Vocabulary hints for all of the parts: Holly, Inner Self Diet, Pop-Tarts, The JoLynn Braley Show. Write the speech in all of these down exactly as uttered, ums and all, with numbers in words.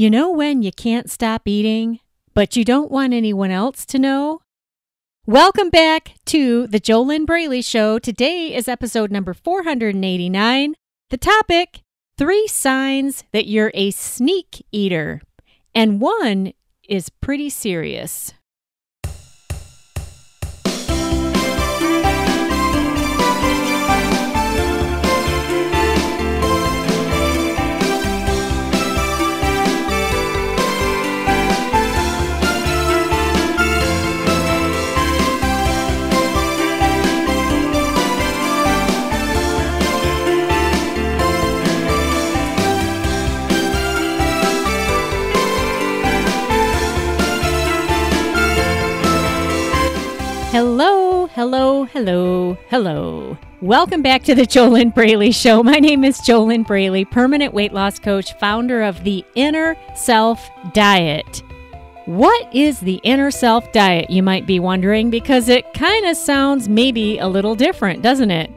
You know when you can't stop eating, but you don't want anyone else to know? Welcome back to The JoLynn Braley Show. Today is episode number four hundred eighty-nine. The topic, three signs that you're a sneak eater. And one is pretty serious. Hello, hello, hello, hello. Welcome back to the JoLynn Braley Show. My name is JoLynn Braley, permanent weight loss coach, founder of the Inner Self Diet. What is the Inner Self Diet, you might be wondering, because it kind of sounds maybe a little different, doesn't it?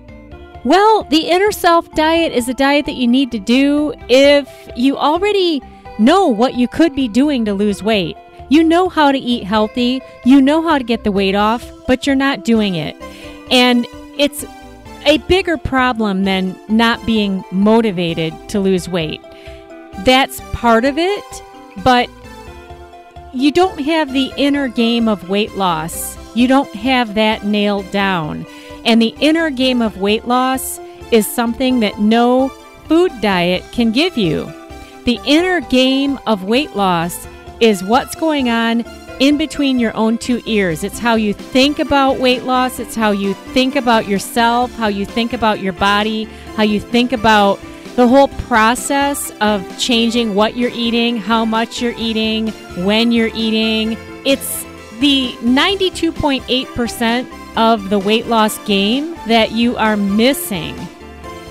Well, the Inner Self Diet is a diet that you need to do if you already know what you could be doing to lose weight. You know how to eat healthy, you know how to get the weight off, but you're not doing it. And it's a bigger problem than not being motivated to lose weight. That's part of it, but you don't have the inner game of weight loss. You don't have that nailed down. And the inner game of weight loss is something that no food diet can give you. The inner game of weight loss is what's going on in between your own two ears. It's how you think about weight loss. It's how you think about yourself, how you think about your body, how you think about the whole process of changing what you're eating, how much you're eating, when you're eating. It's the ninety-two point eight percent of the weight loss game that you are missing.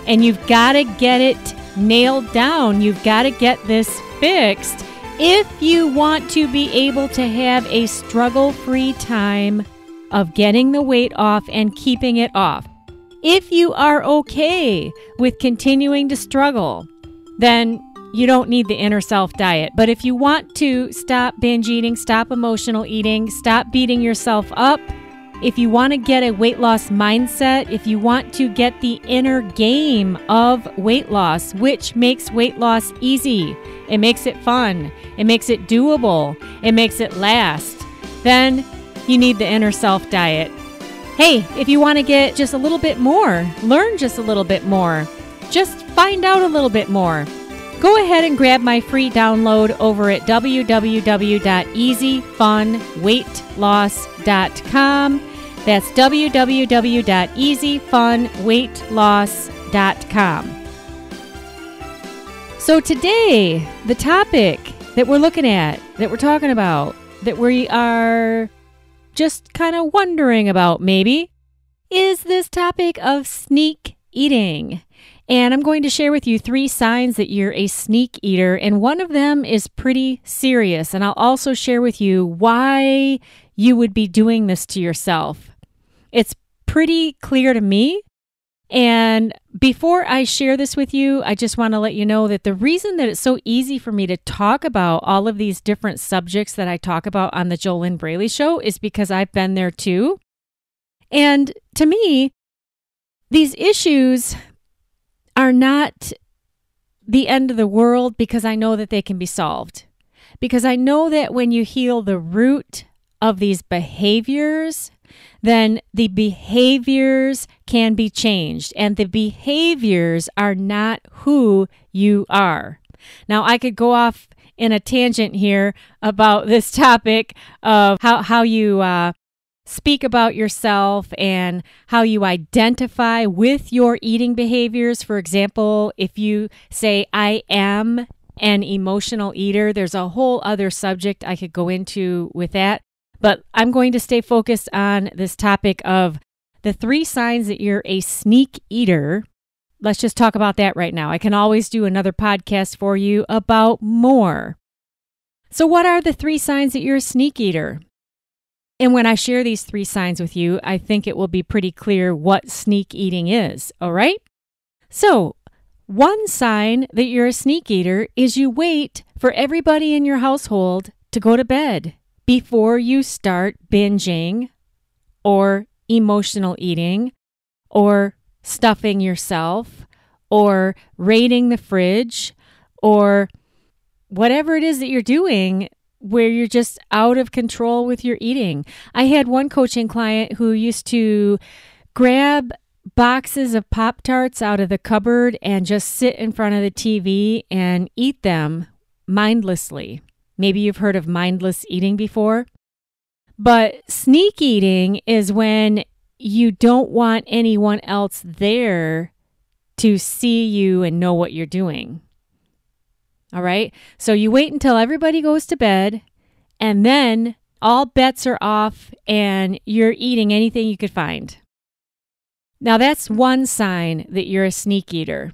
And you've got to get it nailed down. You've got to get this fixed if you want to be able to have a struggle-free time of getting the weight off and keeping it off. If you are okay with continuing to struggle, then you don't need the Inner Self Diet. But if you want to stop binge eating, stop emotional eating, stop beating yourself up, if you want to get a weight loss mindset, if you want to get the inner game of weight loss, which makes weight loss easy, it makes it fun, it makes it doable, it makes it last, then you need the Inner Self Diet. Hey, if you want to get just a little bit more, learn just a little bit more, just find out a little bit more, go ahead and grab my free download over at w w w dot easy fun weight loss dot com. That's w w w dot easy fun weight loss dot com. So today, the topic that we're looking at, that we're talking about, that we are just kind of wondering about maybe, is this topic of sneak eating. And I'm going to share with you three signs that you're a sneak eater, and one of them is pretty serious. And I'll also share with you why you would be doing this to yourself. It's pretty clear to me. And before I share this with you, I just want to let you know that the reason that it's so easy for me to talk about all of these different subjects that I talk about on the JoLynn Braley Show is because I've been there too. And to me, these issues are not the end of the world because I know that they can be solved. Because I know that when you heal the root of these behaviors, then the behaviors can be changed, and the behaviors are not who you are. Now, I could go off in a tangent here about this topic of how, how you uh, speak about yourself and how you identify with your eating behaviors. For example, if you say, I am an emotional eater, there's a whole other subject I could go into with that. But I'm going to stay focused on this topic of the three signs that you're a sneak eater. Let's just talk about that right now. I can always do another podcast for you about more. So what are the three signs that you're a sneak eater? And when I share these three signs with you, I think it will be pretty clear what sneak eating is, all right? So One sign that you're a sneak eater is you wait for everybody in your household to go to bed before you start binging or emotional eating or stuffing yourself or raiding the fridge or whatever it is that you're doing where you're just out of control with your eating. I had one coaching client who used to grab boxes of Pop-Tarts out of the cupboard and just sit in front of the T V and eat them mindlessly. Maybe you've heard of mindless eating before. But sneak eating is when you don't want anyone else there to see you and know what you're doing. All right? So you wait until everybody goes to bed, and then all bets are off and you're eating anything you could find. Now that's one sign that you're a sneak eater.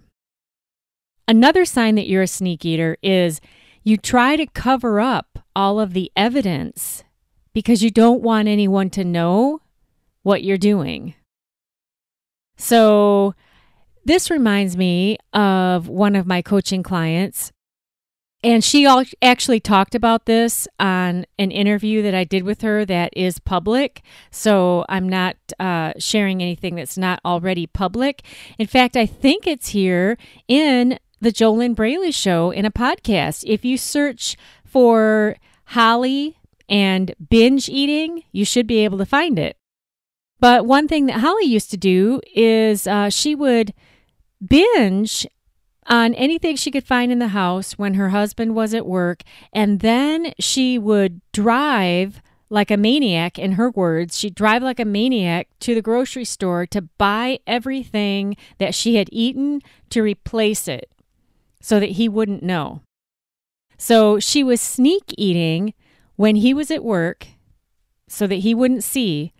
Another sign that you're a sneak eater is you try to cover up all of the evidence because you don't want anyone to know what you're doing. So this reminds me of one of my coaching clients, and she actually talked about this on an interview that I did with her that is public. So I'm not uh, sharing anything that's not already public. In fact, I think it's here in The JoLynn Braley Show in a podcast. If you search for Holly and binge eating, you should be able to find it. But one thing that Holly used to do is uh, she would binge on anything she could find in the house when her husband was at work, and then she would drive like a maniac, in her words, she'd drive like a maniac to the grocery store to buy everything that she had eaten to replace it so that he wouldn't know. So she was sneak eating when he was at work so that he wouldn't see,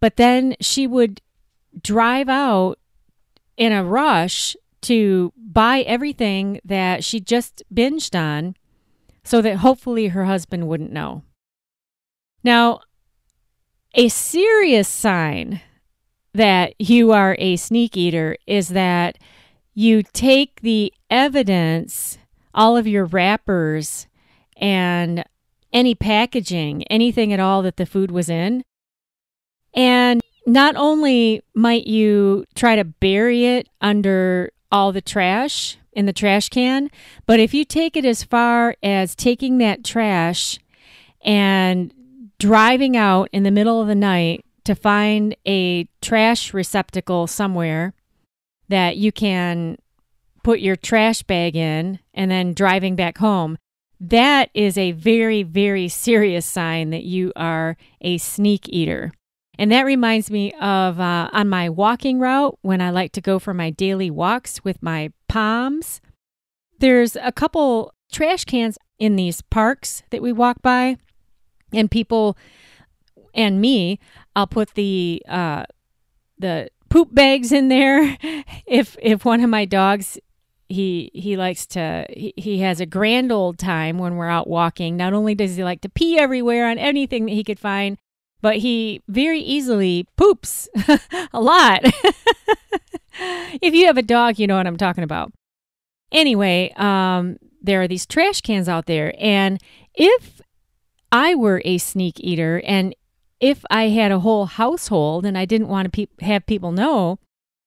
but then she would drive out in a rush to buy everything that she just binged on so that hopefully her husband wouldn't know. Now, a serious sign that you are a sneak eater is that you take the evidence, all of your wrappers and any packaging, anything at all that the food was in, and not only might you try to bury it under all the trash in the trash can, but if you take it as far as taking that trash and driving out in the middle of the night to find a trash receptacle somewhere that you can put your trash bag in and then driving back home, that is a very, very serious sign that you are a sneak eater. And that reminds me of uh, on my walking route, when I like to go for my daily walks with my palms, there's a couple trash cans in these parks that we walk by, and people and me, I'll put the uh, the poop bags in there. If if one of my dogs, he he likes to, he, he has a grand old time when we're out walking. Not only does he like to pee everywhere on anything that he could find, but he very easily poops a lot. If you have a dog, you know what I'm talking about. Anyway, um, there are these trash cans out there. And if I were a sneak eater and if I had a whole household and I didn't want to pe- have people know,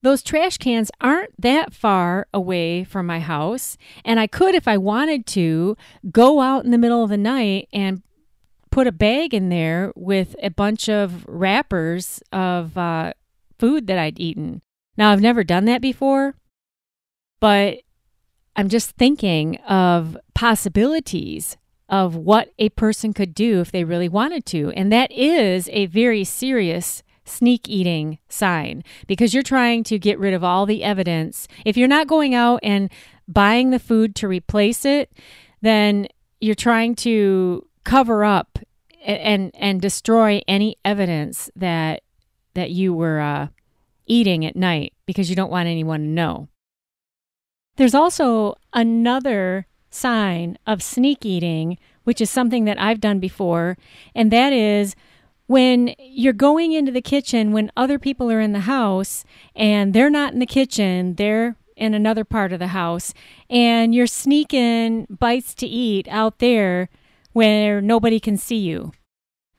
those trash cans aren't that far away from my house. And I could, if I wanted to, go out in the middle of the night and put a bag in there with a bunch of wrappers of uh, food that I'd eaten. Now, I've never done that before, but I'm just thinking of possibilities of what a person could do if they really wanted to. And that is a very serious sneak eating sign because you're trying to get rid of all the evidence. If you're not going out and buying the food to replace it, then you're trying to cover up and and destroy any evidence that that you were uh, eating at night because you don't want anyone to know. There's also another sign of sneak eating, which is something that I've done before, and that is when you're going into the kitchen when other people are in the house and they're not in the kitchen, they're in another part of the house, and you're sneaking bites to eat out there where nobody can see you.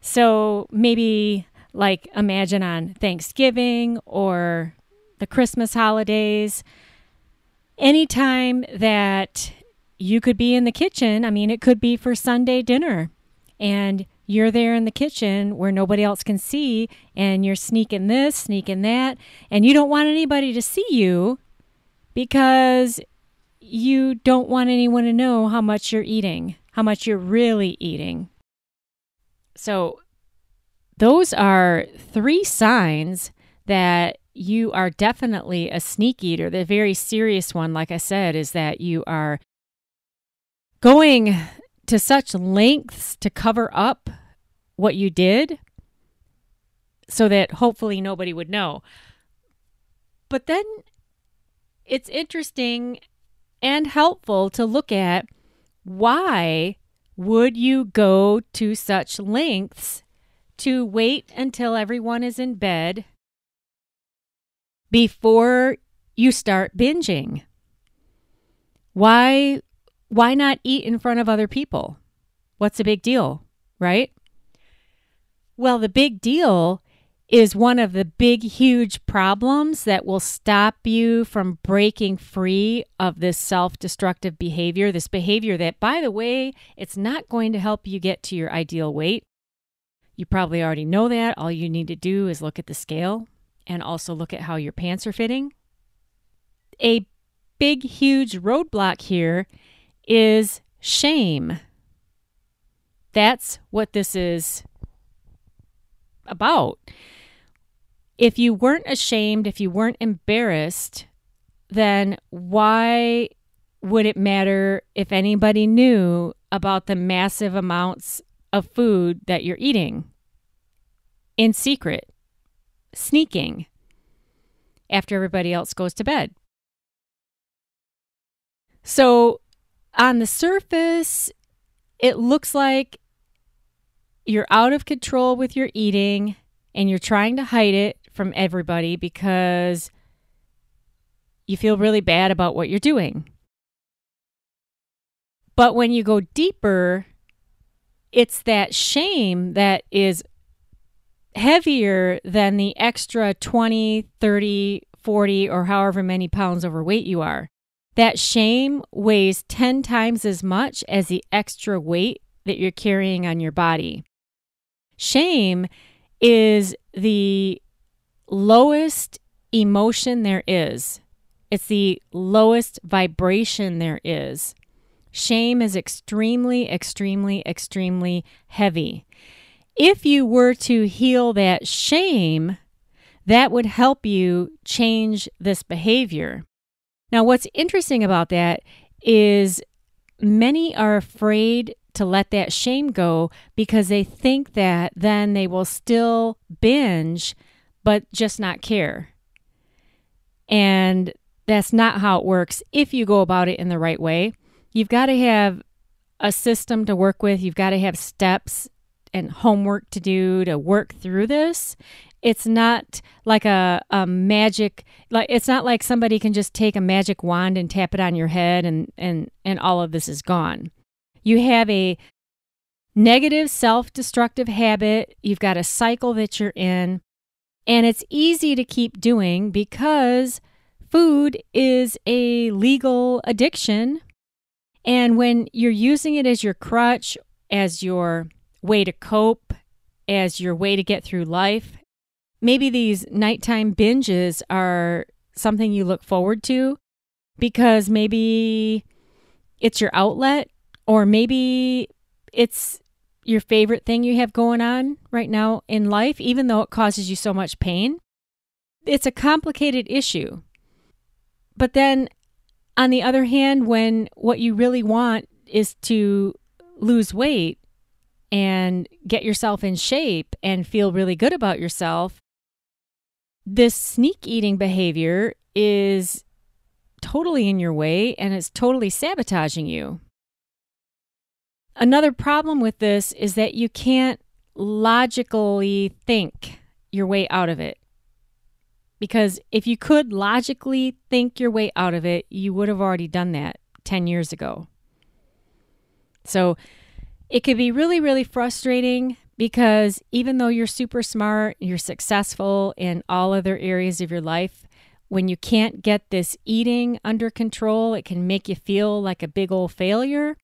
So maybe like imagine on Thanksgiving or the Christmas holidays, anytime that you could be in the kitchen. I mean, it could be for Sunday dinner and you're there in the kitchen where nobody else can see, and you're sneaking this, sneaking that, and you don't want anybody to see you because you don't want anyone to know how much you're eating, how much you're really eating. So those are three signs that you are definitely a sneak eater. The very serious one, like I said, is that you are going to such lengths to cover up what you did so that hopefully nobody would know. But then it's interesting and helpful to look at, why would you go to such lengths to wait until everyone is in bed before you start binging? Why why not eat in front of other people? What's the big deal, right? Well, the big deal is one of the big, huge problems that will stop you from breaking free of this self-destructive behavior, this behavior that, by the way, it's not going to help you get to your ideal weight. You probably already know that. All you need to do is look at the scale. And also look at how your pants are fitting. A big, huge roadblock here is shame. That's what this is about. If you weren't ashamed, if you weren't embarrassed, then why would it matter if anybody knew about the massive amounts of food that you're eating in secret? Sneaking after everybody else goes to bed. So on the surface, it looks like you're out of control with your eating and you're trying to hide it from everybody because you feel really bad about what you're doing. But when you go deeper, it's that shame that is heavier than the extra twenty, thirty, forty, or however many pounds overweight you are. That shame weighs ten times as much as the extra weight that you're carrying on your body. Shame is the lowest emotion there is. It's the lowest vibration there is. Shame is extremely, extremely, extremely heavy. If you were to heal that shame, that would help you change this behavior. Now, what's interesting about that is many are afraid to let that shame go because they think that then they will still binge, but just not care. And that's not how it works if you go about it in the right way. You've got to have a system to work with. You've got to have steps and homework to do to work through this. It's not like a, a magic, like it's not like somebody can just take a magic wand and tap it on your head and, and, and all of this is gone. You have a negative self-destructive habit. You've got a cycle that you're in, and it's easy to keep doing because food is a legal addiction. And when you're using it as your crutch, as your way to cope, as your way to get through life. Maybe these nighttime binges are something you look forward to because maybe it's your outlet, or maybe it's your favorite thing you have going on right now in life, even though it causes you so much pain. It's a complicated issue. But then on the other hand, when what you really want is to lose weight and get yourself in shape and feel really good about yourself, this sneak eating behavior is totally in your way and it's totally sabotaging you. Another problem with this is that you can't logically think your way out of it. Because if you could logically think your way out of it, you would have already done that ten years ago. So it could be really, really frustrating because even though you're super smart, you're successful in all other areas of your life, when you can't get this eating under control, it can make you feel like a big old failure.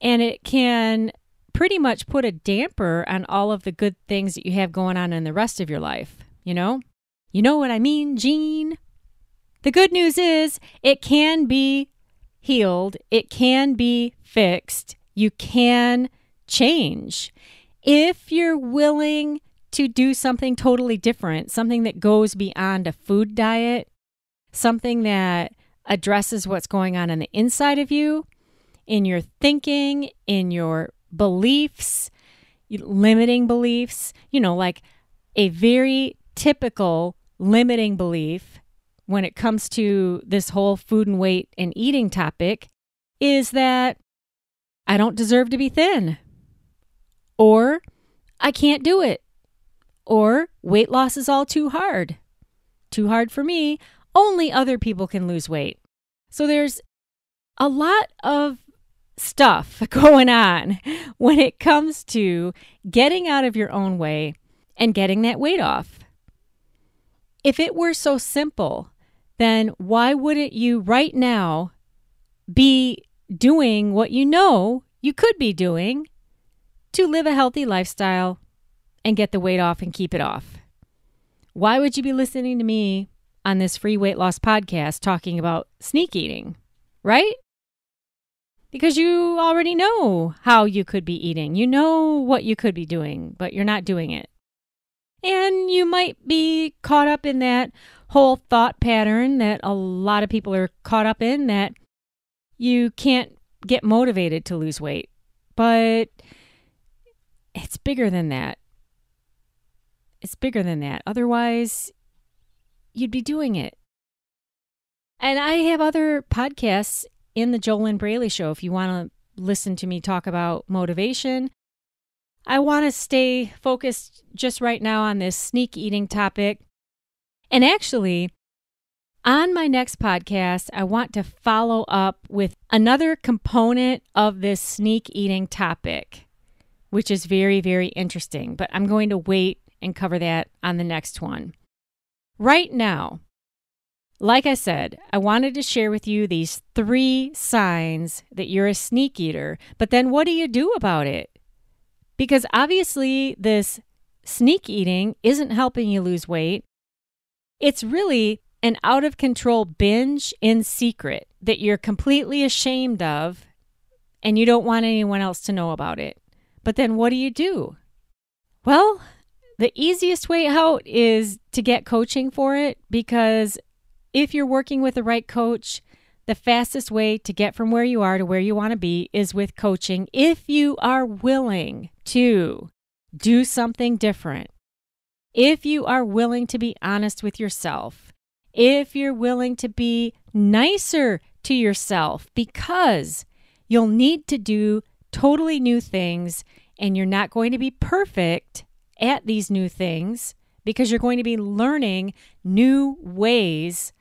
And it can pretty much put a damper on all of the good things that you have going on in the rest of your life, you know? You know what I mean, Jean? The good news is it can be healed. It can be fixed. You can change. If you're willing to do something totally different, something that goes beyond a food diet, something that addresses what's going on in the inside of you, in your thinking, in your beliefs, limiting beliefs, you know, like a very typical limiting belief when it comes to this whole food and weight and eating topic is that I don't deserve to be thin, or I can't do it, or weight loss is all too hard, too hard for me, only other people can lose weight. So there's a lot of stuff going on when it comes to getting out of your own way and getting that weight off. If it were so simple, then why wouldn't you right now be doing what you know you could be doing to live a healthy lifestyle and get the weight off and keep it off? Why would you be listening to me on this free weight loss podcast talking about sneak eating, right? Because you already know how you could be eating. You know what you could be doing, but you're not doing it. And you might be caught up in that whole thought pattern that a lot of people are caught up in, that you can't get motivated to lose weight. But it's bigger than that. It's bigger than that. Otherwise, you'd be doing it. And I have other podcasts in the JoLynn Braley Show if you want to listen to me talk about motivation. I want to stay focused just right now on this sneak eating topic. And actually, on my next podcast, I want to follow up with another component of this sneak eating topic, which is very, very interesting. But I'm going to wait and cover that on the next one. Right now, like I said, I wanted to share with you these three signs that you're a sneak eater. But then what do you do about it? Because obviously this sneak eating isn't helping you lose weight. It's really an out of control binge in secret that you're completely ashamed of and you don't want anyone else to know about it. But then what do you do? Well, the easiest way out is to get coaching for it, because if you're working with the right coach, the fastest way to get from where you are to where you want to be is with coaching if you are willing to do something different. If you are willing to be honest with yourself, if you're willing to be nicer to yourself, because you'll need to do totally new things and you're not going to be perfect at these new things because you're going to be learning new ways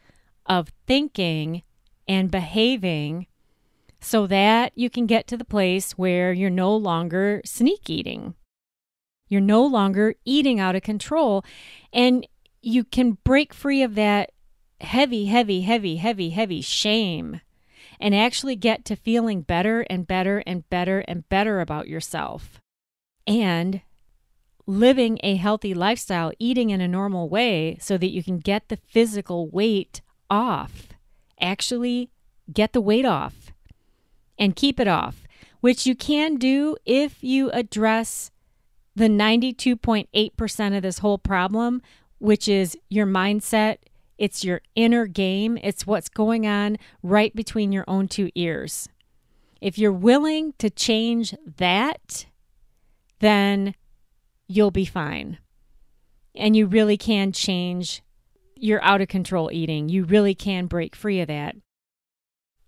of thinking and behaving so that you can get to the place where you're no longer sneak eating. You're no longer eating out of control, and you can break free of that heavy, heavy, heavy, heavy, heavy shame and actually get to feeling better and better and better and better about yourself and living a healthy lifestyle, eating in a normal way so that you can get the physical weight off. Actually get the weight off and keep it off, which you can do if you address the ninety-two point eight percent of this whole problem, which is your mindset. It's your inner game. It's what's going on right between your own two ears. If you're willing to change that, then you'll be fine. And you really can change you're out of control eating. You really can break free of that.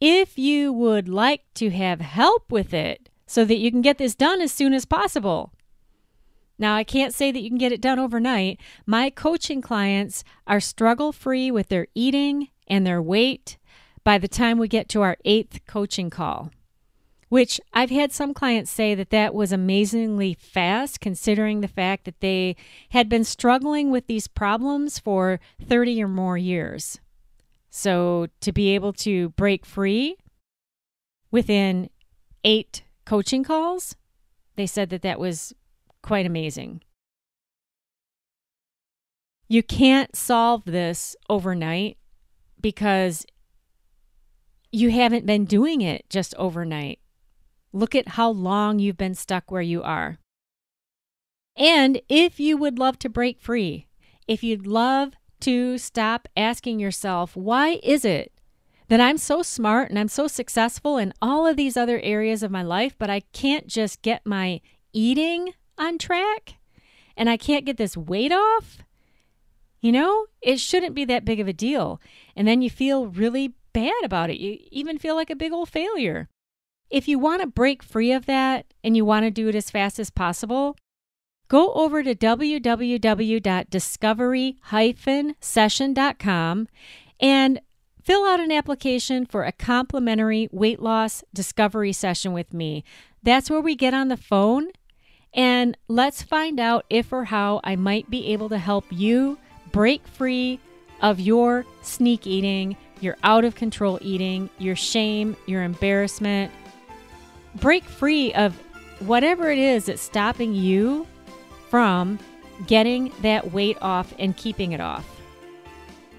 If you would like to have help with it so that you can get this done as soon as possible, Now, I can't say that you can get it done overnight. My coaching clients are struggle-free with their eating and their weight by the time we get to our eighth coaching call, which I've had some clients say that that was amazingly fast considering the fact that they had been struggling with these problems for thirty or more years. So to be able to break free within eight coaching calls, they said that that was quite amazing. You can't solve this overnight because you haven't been doing it just overnight. Look at how long you've been stuck where you are. And if you would love to break free, if you'd love to stop asking yourself, why is it that I'm so smart and I'm so successful in all of these other areas of my life, but I can't just get my eating on track and I can't get this weight off? You know, it shouldn't be that big of a deal. And then you feel really bad about it. You even feel like a big old failure. If you want to break free of that and you want to do it as fast as possible, go over to w w w dot discovery dash session dot com and fill out an application for a complimentary weight loss discovery session with me. That's where we get on the phone and let's find out if or how I might be able to help you break free of your sneak eating, your out of control eating, your shame, your embarrassment. Break free of whatever it is that's stopping you from getting that weight off and keeping it off.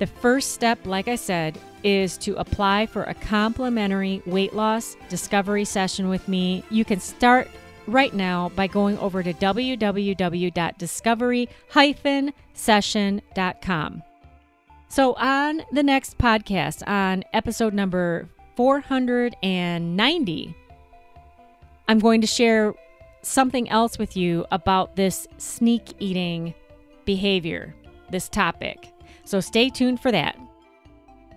The first step, like I said, is to apply for a complimentary weight loss discovery session with me. You can start right now by going over to w w w dot discovery dash session dot com. So on the next podcast, on episode number four hundred ninety, I'm going to share something else with you about this sneak eating behavior, this topic. So stay tuned for that.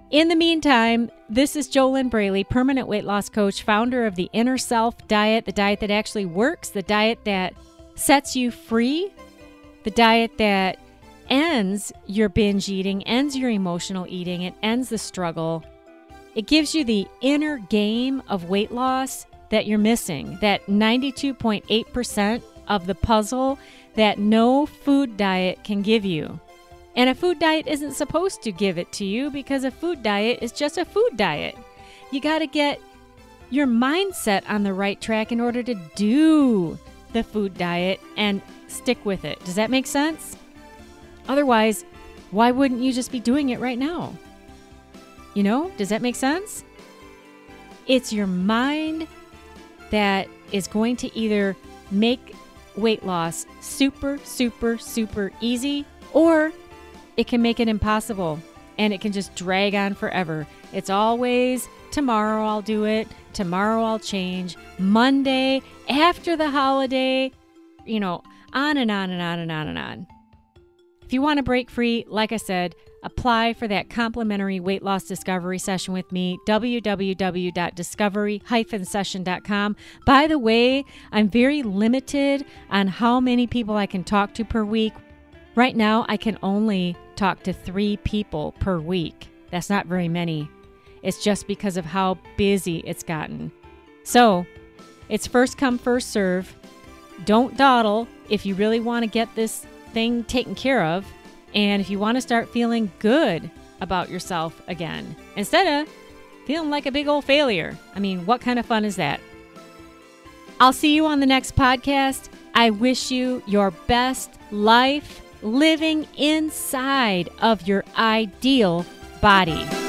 In the meantime, this is JoLynn Braley, permanent weight loss coach, founder of the Inner Self Diet, the diet that actually works, the diet that sets you free, the diet that ends your binge eating, ends your emotional eating, it ends the struggle. It gives you the inner game of weight loss that you're missing, that ninety-two point eight percent of the puzzle that no food diet can give you. And a food diet isn't supposed to give it to you because a food diet is just a food diet. You got to get your mindset on the right track in order to do the food diet and stick with it. Does that make sense? Otherwise, why wouldn't you just be doing it right now? You know, does that make sense? It's your mind that is going to either make weight loss super, super, super easy, or it can make it impossible and it can just drag on forever. It's always tomorrow I'll do it, tomorrow I'll change, Monday, after the holiday, you know, on and on and on and on and on. If you want to break free, like I said, apply for that complimentary weight loss discovery session with me, w w w dot discovery dash session dot com. By the way, I'm very limited on how many people I can talk to per week. Right now, I can only talk to three people per week. That's not very many. It's just because of how busy it's gotten. So it's first come, first serve. Don't dawdle if you really want to get this thing taken care of. And if you want to start feeling good about yourself again, instead of feeling like a big old failure. I mean, what kind of fun is that? I'll see you on the next podcast. I wish you your best life, living inside of your ideal body.